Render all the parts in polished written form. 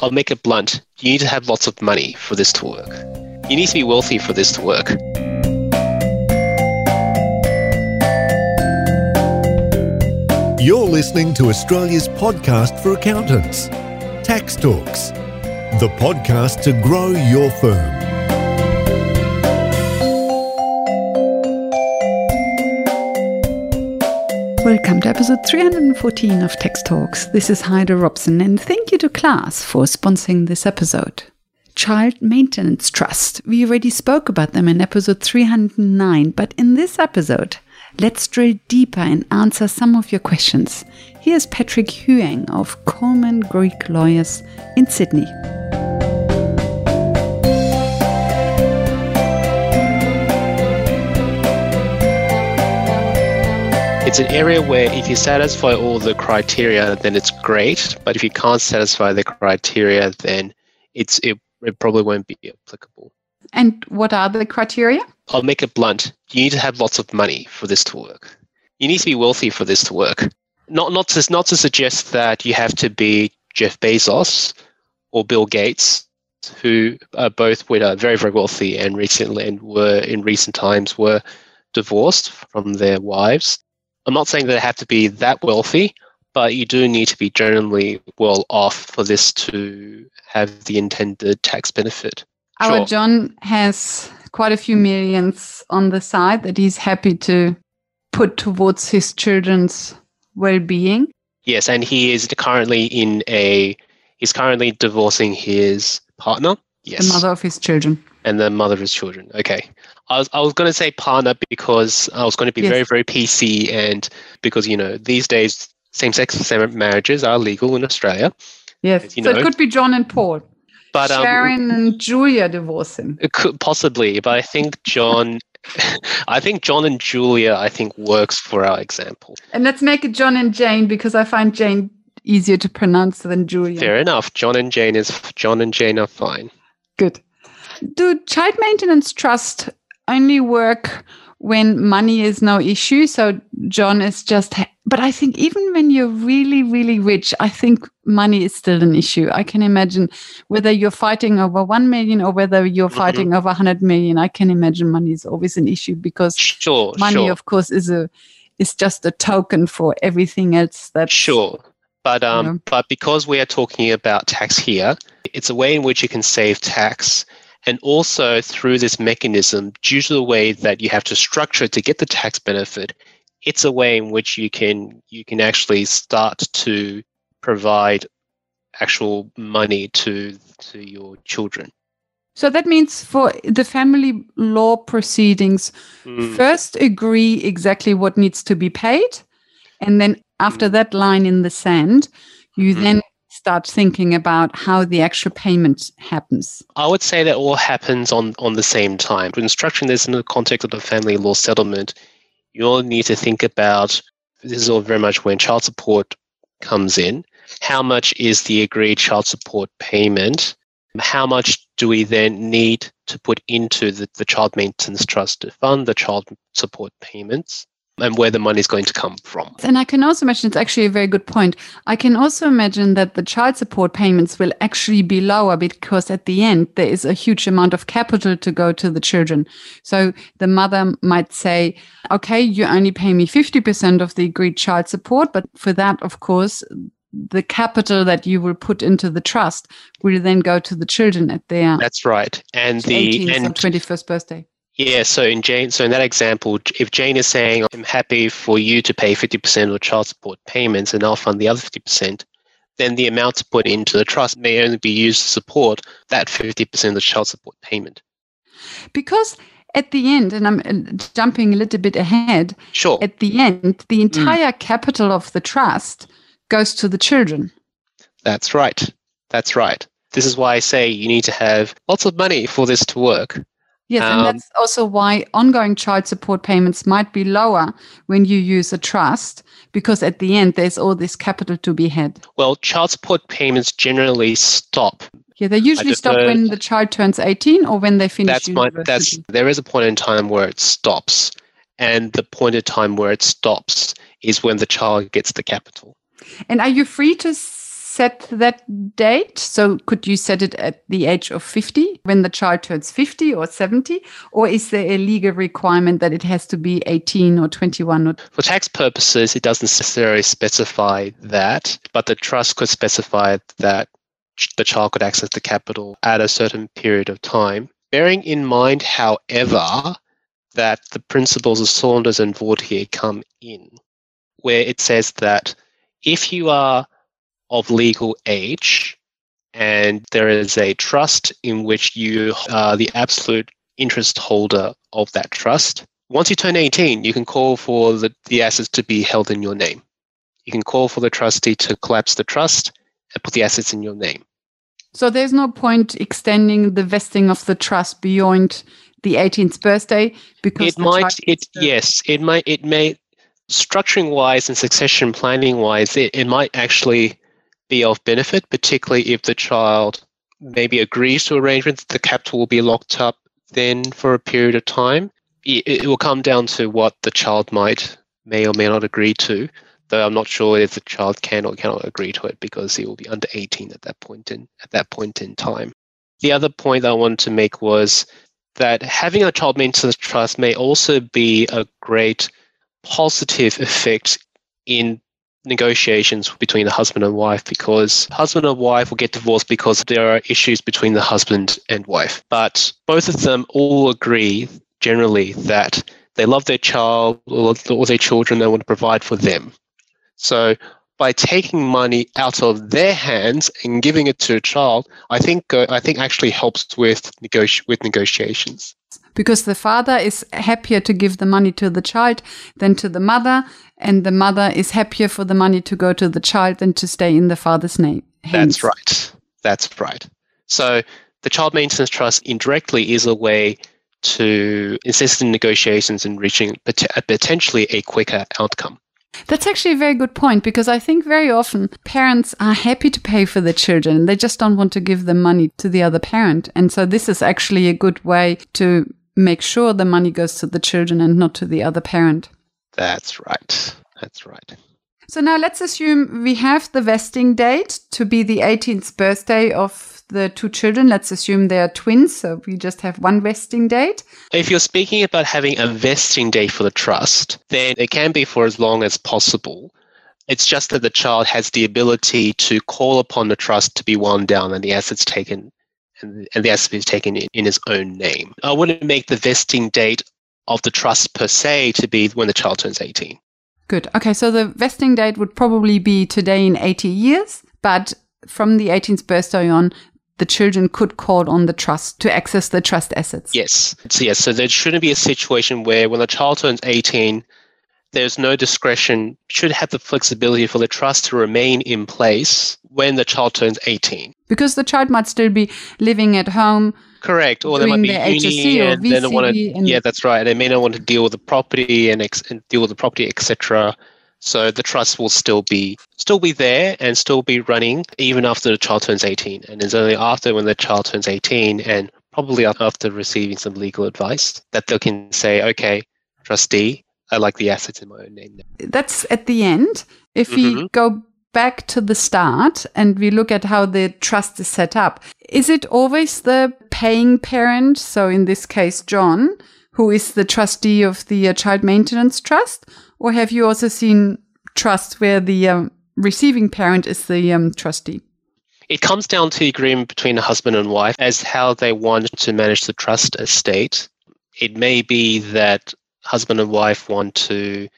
I'll make it blunt. You need to have lots of money for this to work. You need to be wealthy for this to work. You're listening to Australia's podcast for accountants, Tax Talks, the podcast to grow your firm. Welcome to episode 314 of Tax Talks. This is Heide Robson, and thank you to Class for sponsoring this episode. Child Maintenance Trust. We already spoke about them in episode 309, but in this episode, let's drill deeper and answer some of your questions. Here's Patrick Huang of Coleman Greek Lawyers in Sydney. It's an area where if you satisfy all the criteria, then it's great. But if you can't satisfy the criteria, then it probably won't be applicable. And what are the criteria? I'll make it blunt. You need to have lots of money for this to work. You need to be wealthy for this to work. Not to suggest that you have to be Jeff Bezos or Bill Gates, who are both very, very wealthy and were divorced from their wives. I'm not saying that they have to be that wealthy, but you do need to be generally well off for this to have the intended tax benefit. Sure. Our John has quite a few millions on the side that he's happy to put towards his children's well-being. Yes, and he is currently he's currently divorcing his partner. Yes. The mother of his children. And the mother of his children. Okay. I was going to say partner because I was going to be very, very PC, and because, you know, these days same-sex marriages are legal in Australia. Yes. So it could be John and Paul. But, Sharon and Julia divorcing. It could possibly, but I think John and Julia works for our example. And let's make it John and Jane, because I find Jane easier to pronounce than Julia. Fair enough. John and Jane are fine. Good. Do child maintenance trusts only work when money is no issue? So John is just, but I think even when you're really, really rich, I think money is still an issue. I can imagine whether you're fighting over 1 million or whether you're fighting over 100 million, I can imagine money is always an issue, because money, of course, is just a token for everything else. That's sure. But but because we are talking about tax here, it's a way in which you can save tax. And also through this mechanism, due to the way that you have to structure to get the tax benefit, it's a way in which you can actually start to provide actual money to your children. So that means for the family law proceedings, first agree exactly what needs to be paid. And then after that line in the sand, you then start thinking about how the actual payment happens. I would say that all happens on the same time. When structuring this in the context of the family law settlement, you all need to think about, this is all very much when child support comes in, how much is the agreed child support payment? How much do we then need to put into the Child Maintenance Trust to fund the child support payments? And where the money is going to come from. And I can also imagine, it's actually a very good point. I can also imagine that the child support payments will actually be lower, because at the end, there is a huge amount of capital to go to the children. So the mother might say, okay, you only pay me 50% of the agreed child support. But for that, of course, the capital that you will put into the trust will then go to the children at their That's right. And 18th and 21st birthday. Yeah, so in that example, if Jane is saying, I'm happy for you to pay 50% of child support payments and I'll fund the other 50%, then the amount put into the trust may only be used to support that 50% of the child support payment. Because at the end, and I'm jumping a little bit ahead, at the end, the entire capital of the trust goes to the children. That's right. This is why I say you need to have lots of money for this to work. Yes, and that's also why ongoing child support payments might be lower when you use a trust, because at the end, there's all this capital to be had. Well, child support payments generally stop. Yeah, they usually stop when the child turns 18 or when they finish university. There is a point in time where it stops, and the point in time where it stops is when the child gets the capital. And are you free to set that date? So could you set it at the age of 50, when the child turns 50 or 70? Or is there a legal requirement that it has to be 18 or 21? For tax purposes, it doesn't necessarily specify that, but the trust could specify that the child could access the capital at a certain period of time. Bearing in mind, however, that the principles of Saunders and Vautier come in, where it says that if you are of legal age and there is a trust in which you are the absolute interest holder of that trust, once you turn 18, you can call for the assets to be held in your name. You can call for the trustee to collapse the trust and put the assets in your name. So there's no point extending the vesting of the trust beyond the 18th birthday, because it may structuring wise and succession planning wise, it might actually be of benefit, particularly if the child maybe agrees to arrangements. The capital will be locked up then for a period of time. It will come down to what the child may or may not agree to, though I'm not sure if the child can or cannot agree to it, because he will be under 18 at that point in time. The other point I wanted to make was that having a child maintenance trust may also be a great positive effect in negotiations between the husband and wife, because husband and wife will get divorced because there are issues between the husband and wife. But both of them all agree generally that they love their child or their children, they want to provide for them. So by taking money out of their hands and giving it to a child, I think actually helps with negotiations. Because the father is happier to give the money to the child than to the mother, and the mother is happier for the money to go to the child than to stay in the father's name. That's right. That's right. So the Child Maintenance Trust indirectly is a way to assist in negotiations and reaching potentially a quicker outcome. That's actually a very good point, because I think very often parents are happy to pay for their children. They just don't want to give the money to the other parent. And so this is actually a good way to make sure the money goes to the children and not to the other parent. That's right. That's right. So now let's assume we have the vesting date to be the 18th birthday of the two children. Let's assume they are twins, so we just have one vesting date. If you're speaking about having a vesting date for the trust, then it can be for as long as possible. It's just that the child has the ability to call upon the trust to be wound down and the assets taken, and the asset is taken in his own name. I wouldn't make the vesting date of the trust per se to be when the child turns 18. Good. Okay, so the vesting date would probably be today in 80 years, but from the 18th birthday on, the children could call on the trust to access the trust assets. Yes. So there shouldn't be a situation where when the child turns 18, there's no discretion, should have the flexibility for the trust to remain in place when the child turns 18. Because the child might still be living at home. Correct. Or they might be uni and they don't want to, yeah, that's right. They may not want to deal with the property and deal with the property, etc. So the trust will still be there and still be running even after the child turns 18. And it's only after when the child turns 18 and probably after receiving some legal advice that they can say, okay, trustee, I like the assets in my own name. That's at the end. If we go back to the start and we look at how the trust is set up, is it always the paying parent, so in this case John, who is the trustee of the Child Maintenance Trust? Or have you also seen trusts where the receiving parent is the trustee? It comes down to the agreement between the husband and wife as how they want to manage the trust estate. It may be that husband and wife want to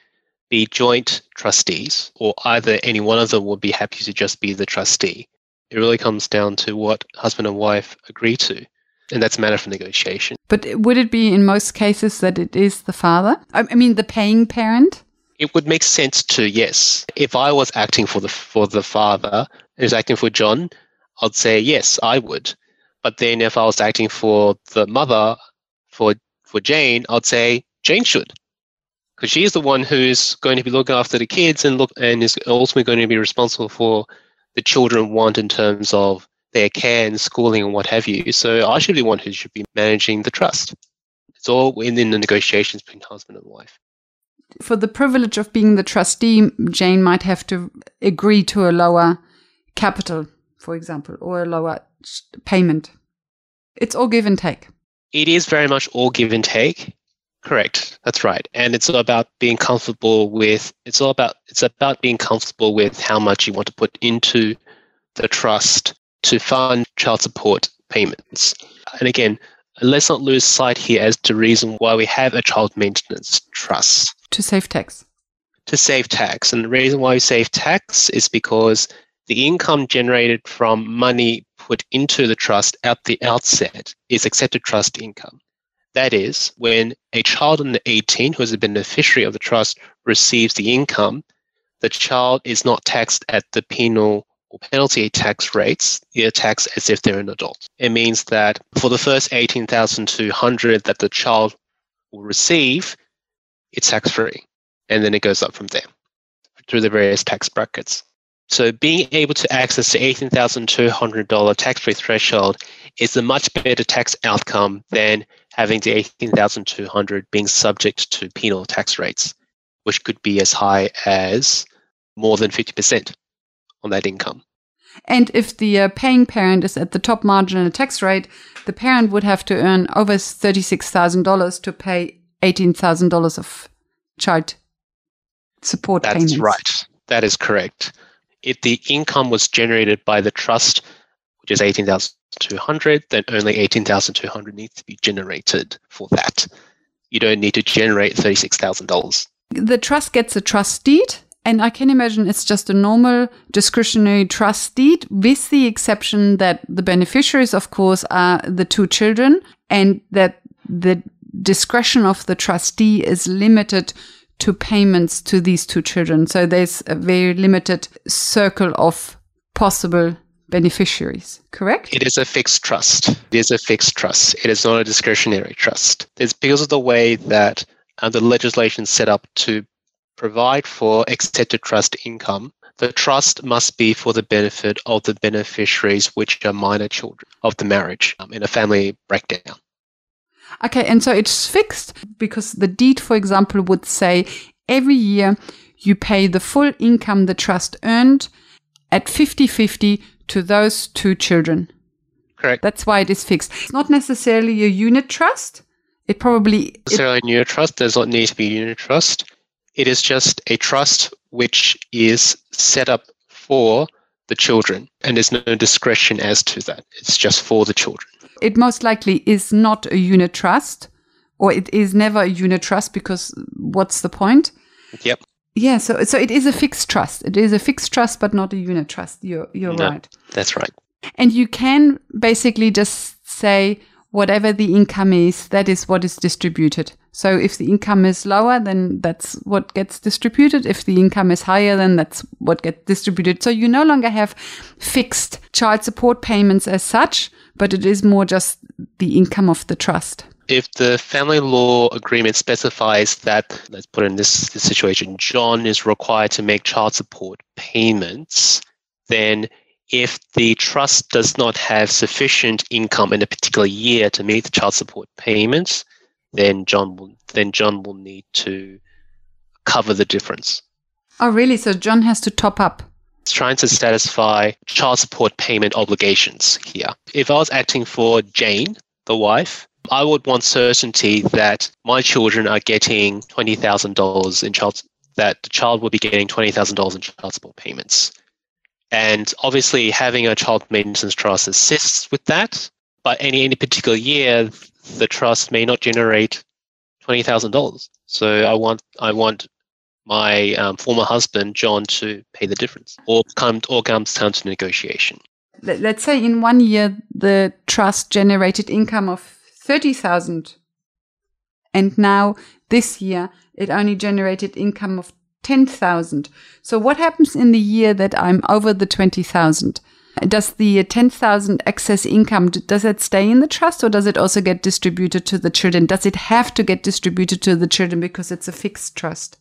be joint trustees, or either any one of them would be happy to just be the trustee. It really comes down to what husband and wife agree to, and that's a matter for negotiation. But would it be in most cases that it is the father? I mean, the paying parent? It would make sense to, yes. If I was acting for the father, and was acting for John, I'd say, yes, I would. But then if I was acting for the mother, for Jane, I'd say, Jane should, because she's the one who's going to be looking after the kids and is ultimately going to be responsible for the children want in terms of their care and schooling and what have you. So I should be the one who should be managing the trust. It's all within the negotiations between husband and wife. For the privilege of being the trustee, Jane might have to agree to a lower capital, for example, or a lower payment. It's all give and take. It is very much all give and take. Correct. That's right. And it's all about being comfortable with, it's about being comfortable with how much you want to put into the trust to fund child support payments. And again, let's not lose sight here as to the reason why we have a child maintenance trust. To save tax. To save tax. And the reason why we save tax is because the income generated from money put into the trust at the outset is accepted trust income. That is, when a child under 18 who is a beneficiary of the trust receives the income, the child is not taxed at the penal or penalty tax rates. They're taxed as if they're an adult. It means that for the first $18,200 that the child will receive, it's tax-free. And then it goes up from there through the various tax brackets. So being able to access the $18,200 tax-free threshold is a much better tax outcome than having the $18,200 being subject to penal tax rates, which could be as high as more than 50% on that income. And if the paying parent is at the top marginal tax rate, the parent would have to earn over $36,000 to pay $18,000 of child support payments. That's right. That is correct. If the income was generated by the trust, which is $18,200, then only $18,200 needs to be generated for that. You don't need to generate $36,000. The trust gets a trust deed, and I can imagine it's just a normal discretionary trust deed, with the exception that the beneficiaries, of course, are the two children, and that the discretion of the trustee is limited to payments to these two children. So there's a very limited circle of possible beneficiaries, correct? It is a fixed trust. It is a fixed trust. It is not a discretionary trust. It's because of the way that the legislation is set up to provide for accepted trust income. The trust must be for the benefit of the beneficiaries, which are minor children of the marriage in a family breakdown. Okay, and so it's fixed because the deed, for example, would say every year you pay the full income the trust earned at 50-50 to those two children. Correct. That's why it is fixed. It's not necessarily a unit trust. It probably... It's not necessarily a unit trust. There's not need to be a unit trust. It is just a trust which is set up for the children, and there's no discretion as to that. It's just for the children. It most likely is not a unit trust, or it is never a unit trust, because what's the point? Yep. Yeah, so it is a fixed trust. It is a fixed trust, but not a unit trust. You're no, right. That's right. And you can basically just say whatever the income is, that is what is distributed. So if the income is lower, then that's what gets distributed. If the income is higher, then that's what gets distributed. So you no longer have fixed child support payments as such, but it is more just the income of the trust. If the family law agreement specifies that, let's put in this situation, John is required to make child support payments, then if the trust does not have sufficient income in a particular year to meet the child support payments, then John will need to cover the difference. Oh, really? So John has to top up? It's trying to satisfy child support payment obligations here. If I was acting for Jane, the wife, I would want certainty that my children are getting $20,000 in child, that the child will be getting $20,000 in child support payments. And obviously, having a child maintenance trust assists with that. But any particular year, the trust may not generate $20,000. So I want my former husband John to pay the difference, or comes down to negotiation. Let's say in one year the trust generated income of $30,000, and now this year it only generated income of $10,000. So what happens in the year that I'm over the $20,000? Does the $10,000 excess income, does it stay in the trust, or does it also get distributed to the children? Does it have to get distributed to the children because it's a fixed trust?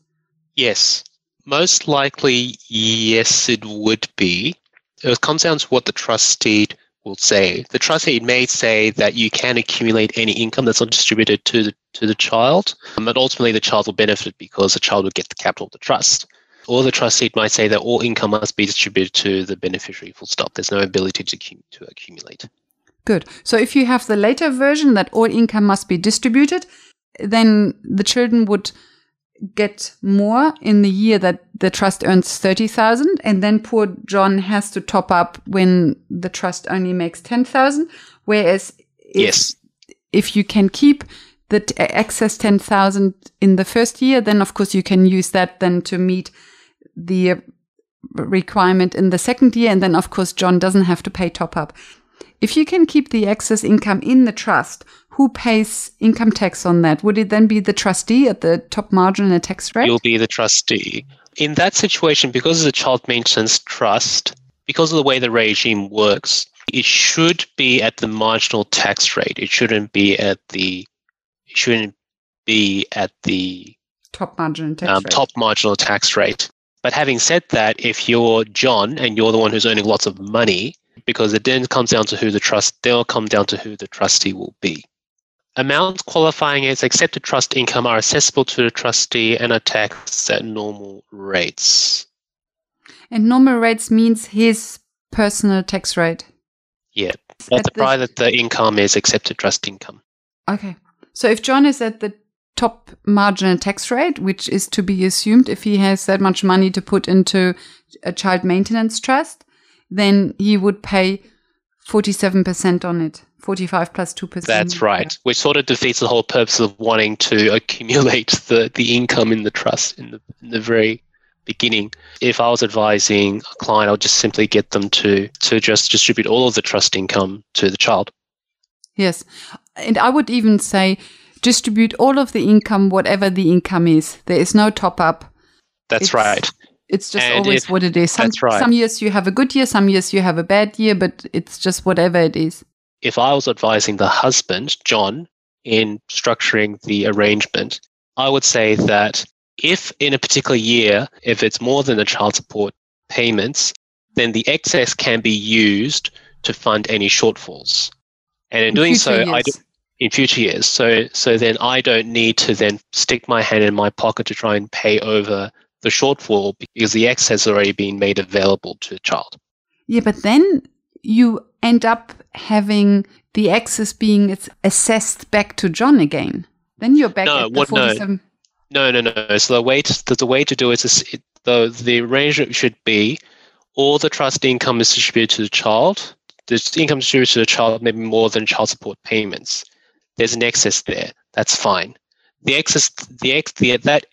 Yes. Most likely, yes, it would be. It comes down to what the trustee will say. The trustee may say that you can accumulate any income that's not distributed to the child, but ultimately the child will benefit because the child will get the capital of the trust. Or the trustee might say that all income must be distributed to the beneficiary, full stop. There's no ability to accumulate. Good. So if you have the later version that all income must be distributed, then the children would get more in the year that the trust earns 30,000, and then poor John has to top up when the trust only makes 10,000. Whereas if you can keep the excess 10,000 in the first year, then of course you can use that then to meet the requirement in the second year, and then of course John doesn't have to pay top up. If you can keep the excess income in the trust, who pays income tax on that? Would it then be the trustee at the top marginal tax rate? You'll be the trustee. In that situation, because of the Child Maintenance Trust, because of the way the regime works, it should be at the marginal tax rate. It shouldn't be at the top marginal tax rate. But having said that, if you're John and you're the one who's earning lots of money, because it then comes down to who the trustee will be. Amounts qualifying as accepted trust income are accessible to the trustee and are taxed at normal rates. And normal rates means his personal tax rate. Yeah, that's that the income is accepted trust income. Okay, so if John is at the top marginal tax rate, which is to be assumed if he has that much money to put into a child maintenance trust, then he would pay 47% on it, 45 plus 2%. That's right, which sort of defeats the whole purpose of wanting to accumulate the income in the trust in the very beginning. If I was advising a client, I would just simply get them to just distribute all of the trust income to the child. Yes, and I would even say distribute all of the income, whatever the income is. There is no top up. That's right. It's just what it is. Some years you have a good year, some years you have a bad year, but it's just whatever it is. If I was advising the husband, John, in structuring the arrangement, I would say that if in a particular year, if it's more than the child support payments, then the excess can be used to fund any shortfalls. And in doing so, in future years. So then I don't need to then stick my hand in my pocket to try and pay over the shortfall, because the excess has already been made available to the child. Yeah, but then you end up having the excess being assessed back to John again. Then you're back at the 47. No. So the way to do it is the arrangement should be all the trust income is distributed to the child. The income distributed to the child may be more than child support payments. There's an excess there. That's fine. That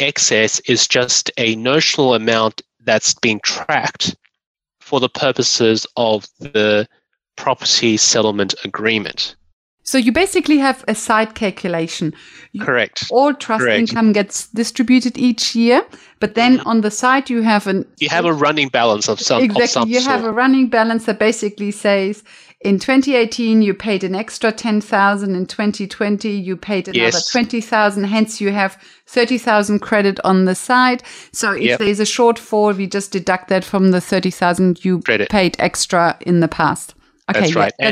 excess is just a notional amount that's being tracked for the purposes of the property settlement agreement. So you basically have a side calculation. Correct. All trust income gets distributed each year, but then on the side you have a running balance of some sort. Exactly. You have a running balance that basically says, in 2018, you paid an extra 10,000. In 2020, you paid another 20,000. Hence, you have 30,000 credit on the side. So if there's a shortfall, we just deduct that from the 30,000 you paid extra in the past. Okay, that's right. Yeah,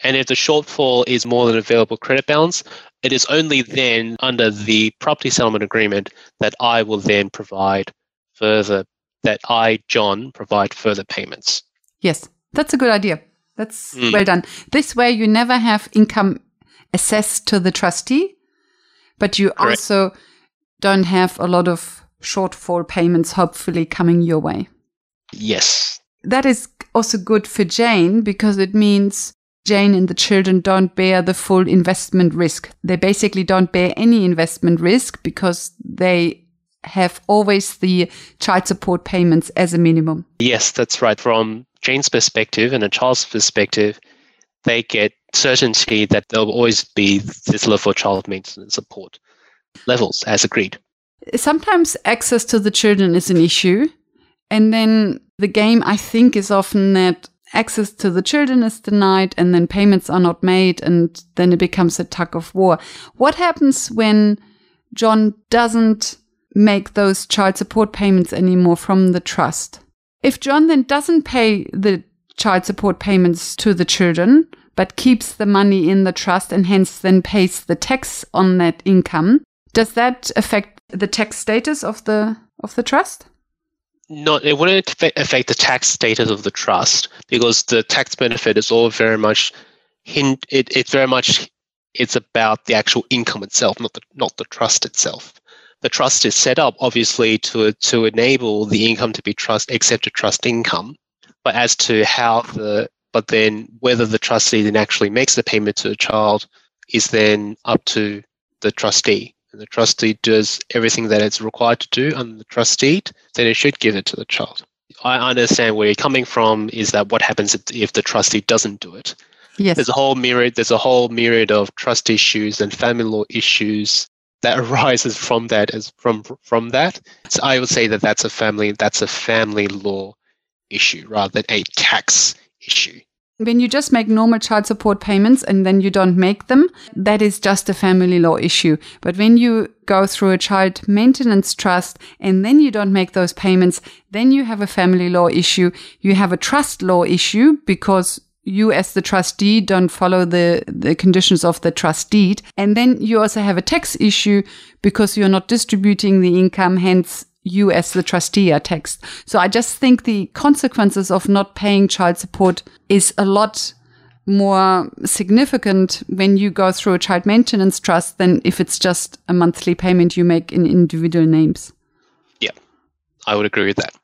and if the shortfall is more than available credit balance, it is only then under the property settlement agreement that I will then provide further payments. Yes, that's a good idea. That's well done. This way, you never have income assessed to the trustee, but you also don't have a lot of shortfall payments hopefully coming your way. Yes. That is also good for Jane, because it means Jane and the children don't bear the full investment risk. They basically don't bear any investment risk because they have always the child support payments as a minimum. Yes, that's right. From Jane's perspective and a child's perspective, they get certainty that there'll always be this level of child maintenance support levels as agreed. Sometimes access to the children is an issue. And then the game, I think, is often that access to the children is denied and then payments are not made, and then it becomes a tug of war. What happens when John doesn't make those child support payments anymore from the trust? If John then doesn't pay the child support payments to the children, but keeps the money in the trust and hence then pays the tax on that income, does that affect the tax status of the trust? No, it wouldn't affect the tax status of the trust, because the tax benefit is all very much it's about the actual income itself, not the trust itself. The trust is set up obviously to enable the income to be accepted trust income, but as to how then whether the trustee then actually makes the payment to the child is then up to the trustee. And the trustee does everything that it's required to do under the trust deed, then it should give it to the child. I understand where you're coming from, is that what happens if the trustee doesn't do it? Yes. There's a whole myriad of trust issues and family law issues that arises from that. So I would say that that's a family law issue rather than a tax issue. When you just make normal child support payments and then you don't make them, that is just a family law issue. But when you go through a child maintenance trust and then you don't make those payments, then you have a family law issue. You have a trust law issue because you as the trustee don't follow the conditions of the trust deed. And then you also have a tax issue because you're not distributing the income, hence you as the trustee are taxed. So I just think the consequences of not paying child support is a lot more significant when you go through a child maintenance trust than if it's just a monthly payment you make in individual names. Yeah, I would agree with that.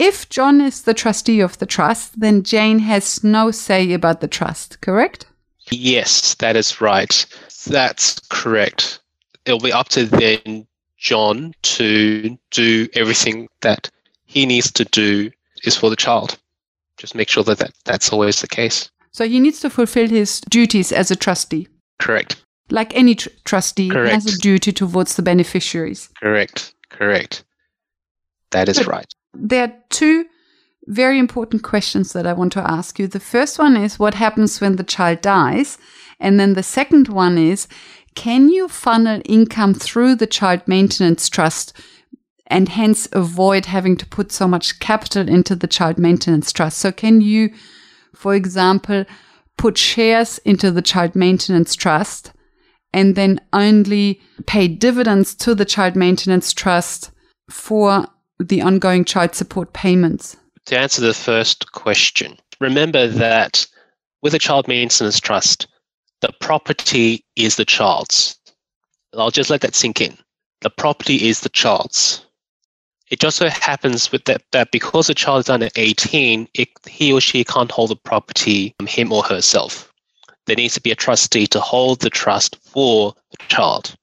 If John is the trustee of the trust, then Jane has no say about the trust, correct? Yes, that is right. That's correct. It'll be up to then John to do everything that he needs to do is for the child. Just make sure that's always the case. So he needs to fulfill his duties as a trustee. Correct. Like any trustee Correct. Has a duty towards the beneficiaries. Correct. That is right. There are two very important questions that I want to ask you. The first one is what happens when the child dies? And then the second one is, can you funnel income through the child maintenance trust and hence avoid having to put so much capital into the child maintenance trust? So can you, for example, put shares into the child maintenance trust and then only pay dividends to the child maintenance trust for the ongoing child support payments? To answer the first question, remember that with a child maintenance trust, the property is the child's. I'll just let that sink in. The property is the child's. It just so happens with that because the child is under 18, he or she can't hold the property, him or herself. There needs to be a trustee to hold the trust for the child.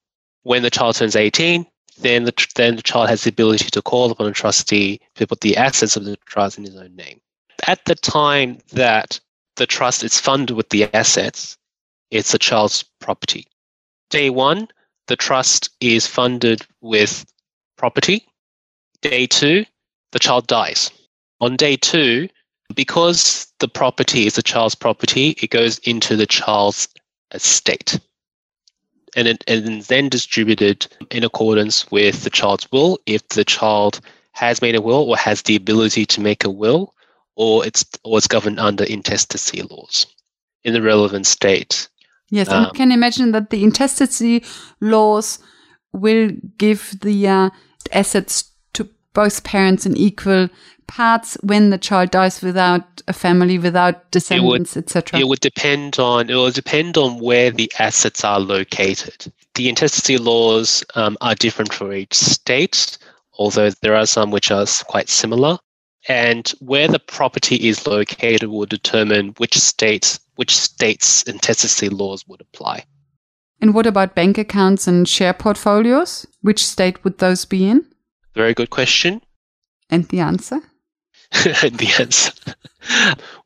When the child turns 18, then the child has the ability to call upon a trustee to put the assets of the trust in his own name. At the time that the trust is funded with the assets, it's the child's property. Day one, the trust is funded with property. Day two, the child dies. On day two, because the property is the child's property, it goes into the child's estate and then distributed in accordance with the child's will, if the child has made a will or has the ability to make a will, or it's governed under intestacy laws in the relevant state. Yes, I can imagine that the intestacy laws will give the assets to both parents in equal parts when the child dies without a family, without descendants, etc. It will depend on where the assets are located. The intestacy laws are different for each state, although there are some which are quite similar. And where the property is located will determine which states' intestacy laws would apply. And what about bank accounts and share portfolios? Which state would those be in? Very good question. And the answer? The answer.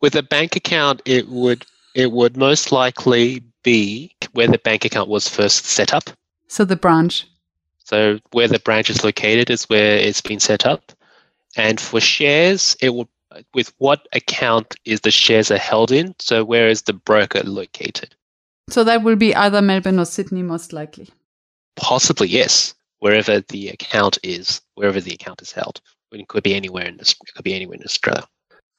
With a bank account, it would most likely be where the bank account was first set up. So the branch. So where the branch is located is where it's been set up. And for shares, it will with what account is the shares are held in? So where is the broker located? So that will be either Melbourne or Sydney, most likely. Possibly, yes. Wherever the account is held, it could be anywhere in this. It could be anywhere in Australia.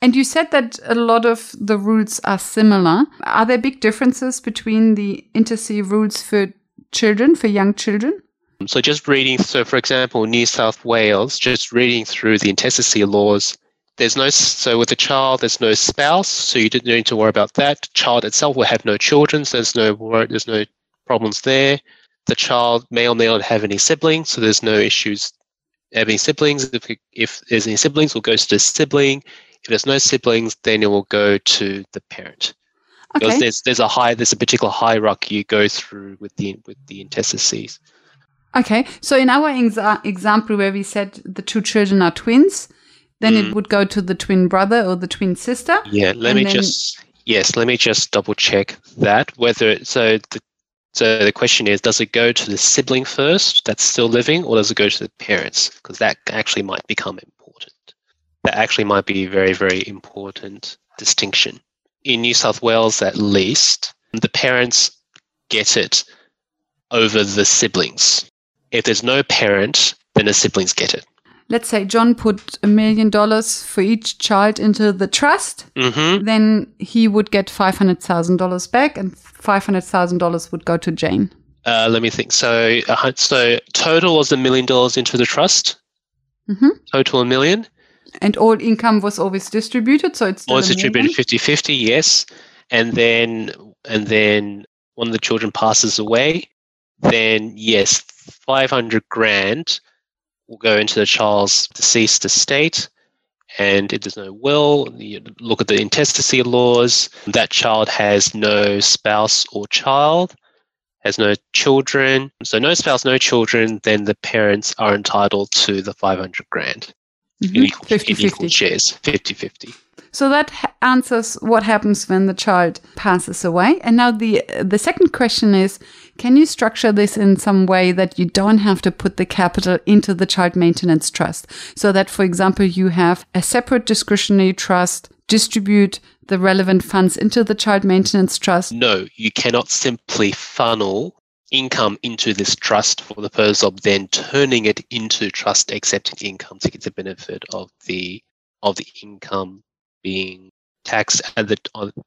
And you said that a lot of the rules are similar. Are there big differences between the intestacy rules for children, for young children? So just reading, so for example, New South Wales, just reading through the intestacy laws, there's no, so with a child, there's no spouse, so you don't need to worry about that. The child itself will have no children, so there's no problems there. The child may or may not have any siblings, so there's no issues having siblings. If there's any siblings, we'll go to the sibling. If there's no siblings, then it will go to the parent. Okay. Because there's a particular hierarchy you go through with the intestacies. Okay, so in our example where we said the two children are twins, then it would go to the twin brother or the twin sister. Yeah, let me just double check that whether so the question is, does it go to the sibling first that's still living, or does it go to the parents? Because that actually might become important. That actually might be a very, very important distinction. In New South Wales, at least, the parents get it over the siblings. If there's no parent, then the siblings get it. Let's say John put $1 million for each child into the trust. Mm-hmm. Then he would get $500,000 back, and $500,000 would go to Jane. Let me think. So total was $1 million into the trust. Mm-hmm. Total $1 million. And all income was always distributed, so it's still always distributed 50-50. Yes, and then one of the children passes away. Then yes, $500,000 will go into the child's deceased estate, and if there's no will, you look at the intestacy laws. That child has no spouse or child, has no children. So no spouse, no children. Then the parents are entitled to the $500,000. Mm-hmm. 50-50 shares, 50-50. So that answers what happens when the child passes away. And now the second question is, can you structure this in some way that you don't have to put the capital into the Child Maintenance Trust? So that, for example, you have a separate discretionary trust, distribute the relevant funds into the Child Maintenance Trust? No, you cannot simply funnel income into this trust for the purpose of then turning it into trust accepted income to get the benefit of the income being taxed at the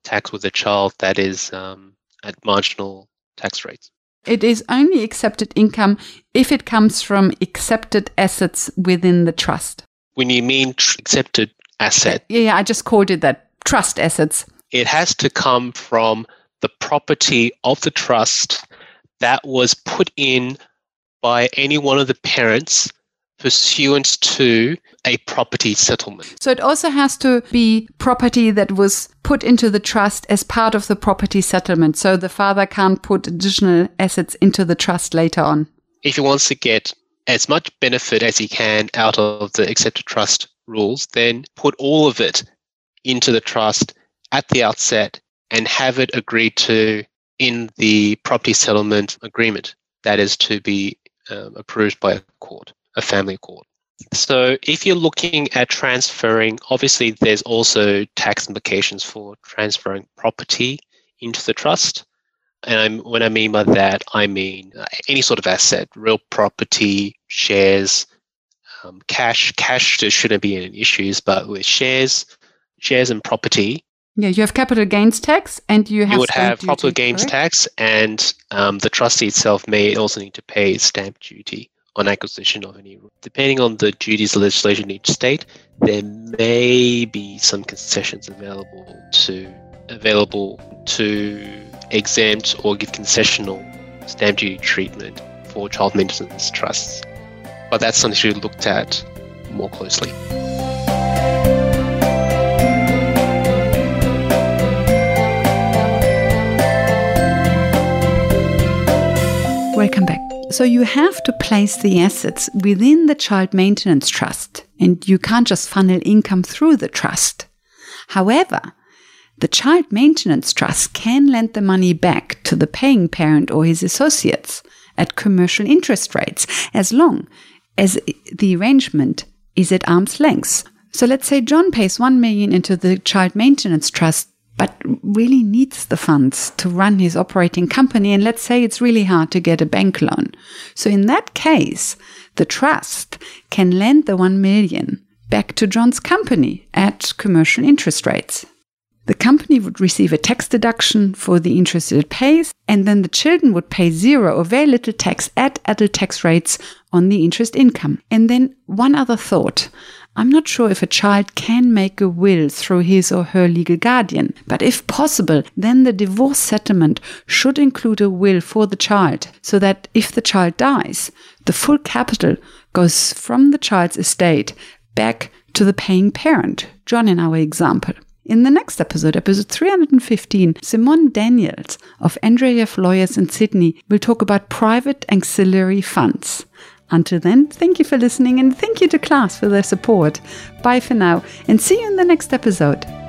tax with a child that is at marginal tax rates. It is only accepted income if it comes from accepted assets within the trust. When you mean accepted asset, yeah, I just called it that, trust assets. It has to come from the property of the trust that was put in by any one of the parents pursuant to a property settlement. So it also has to be property that was put into the trust as part of the property settlement. So the father can't put additional assets into the trust later on. If he wants to get as much benefit as he can out of the accepted trust rules, then put all of it into the trust at the outset and have it agreed to in the property settlement agreement that is to be approved by a court, a family court. So if you're looking at transferring, obviously there's also tax implications for transferring property into the trust. And when I mean by that, I mean any sort of asset, real property, shares, cash. Cash, there shouldn't be any issues, but with shares and property, yeah, you have capital gains tax, and you would have capital gains tax, and the trustee itself may also need to pay stamp duty on acquisition of any. Depending on the duties legislation in each state, there may be some concessions available to exempt or give concessional stamp duty treatment for child maintenance trusts. But that's something to be looked at more closely. Welcome back. So you have to place the assets within the Child Maintenance Trust, and you can't just funnel income through the trust. However, the Child Maintenance Trust can lend the money back to the paying parent or his associates at commercial interest rates, as long as the arrangement is at arm's length. So let's say John pays $1 million into the Child Maintenance Trust, but really needs the funds to run his operating company. And let's say it's really hard to get a bank loan. So in that case, the trust can lend the $1 million back to John's company at commercial interest rates. The company would receive a tax deduction for the interest it pays, and then the children would pay zero or very little tax at adult tax rates on the interest income. And then one other thought. I'm not sure if a child can make a will through his or her legal guardian, but if possible, then the divorce settlement should include a will for the child, so that if the child dies, the full capital goes from the child's estate back to the paying parent, John in our example. In the next episode, episode 315, Simon Daniels of Andreev Lawyers in Sydney will talk about private auxiliary funds. Until then, thank you for listening and thank you to Class for their support. Bye for now and see you in the next episode.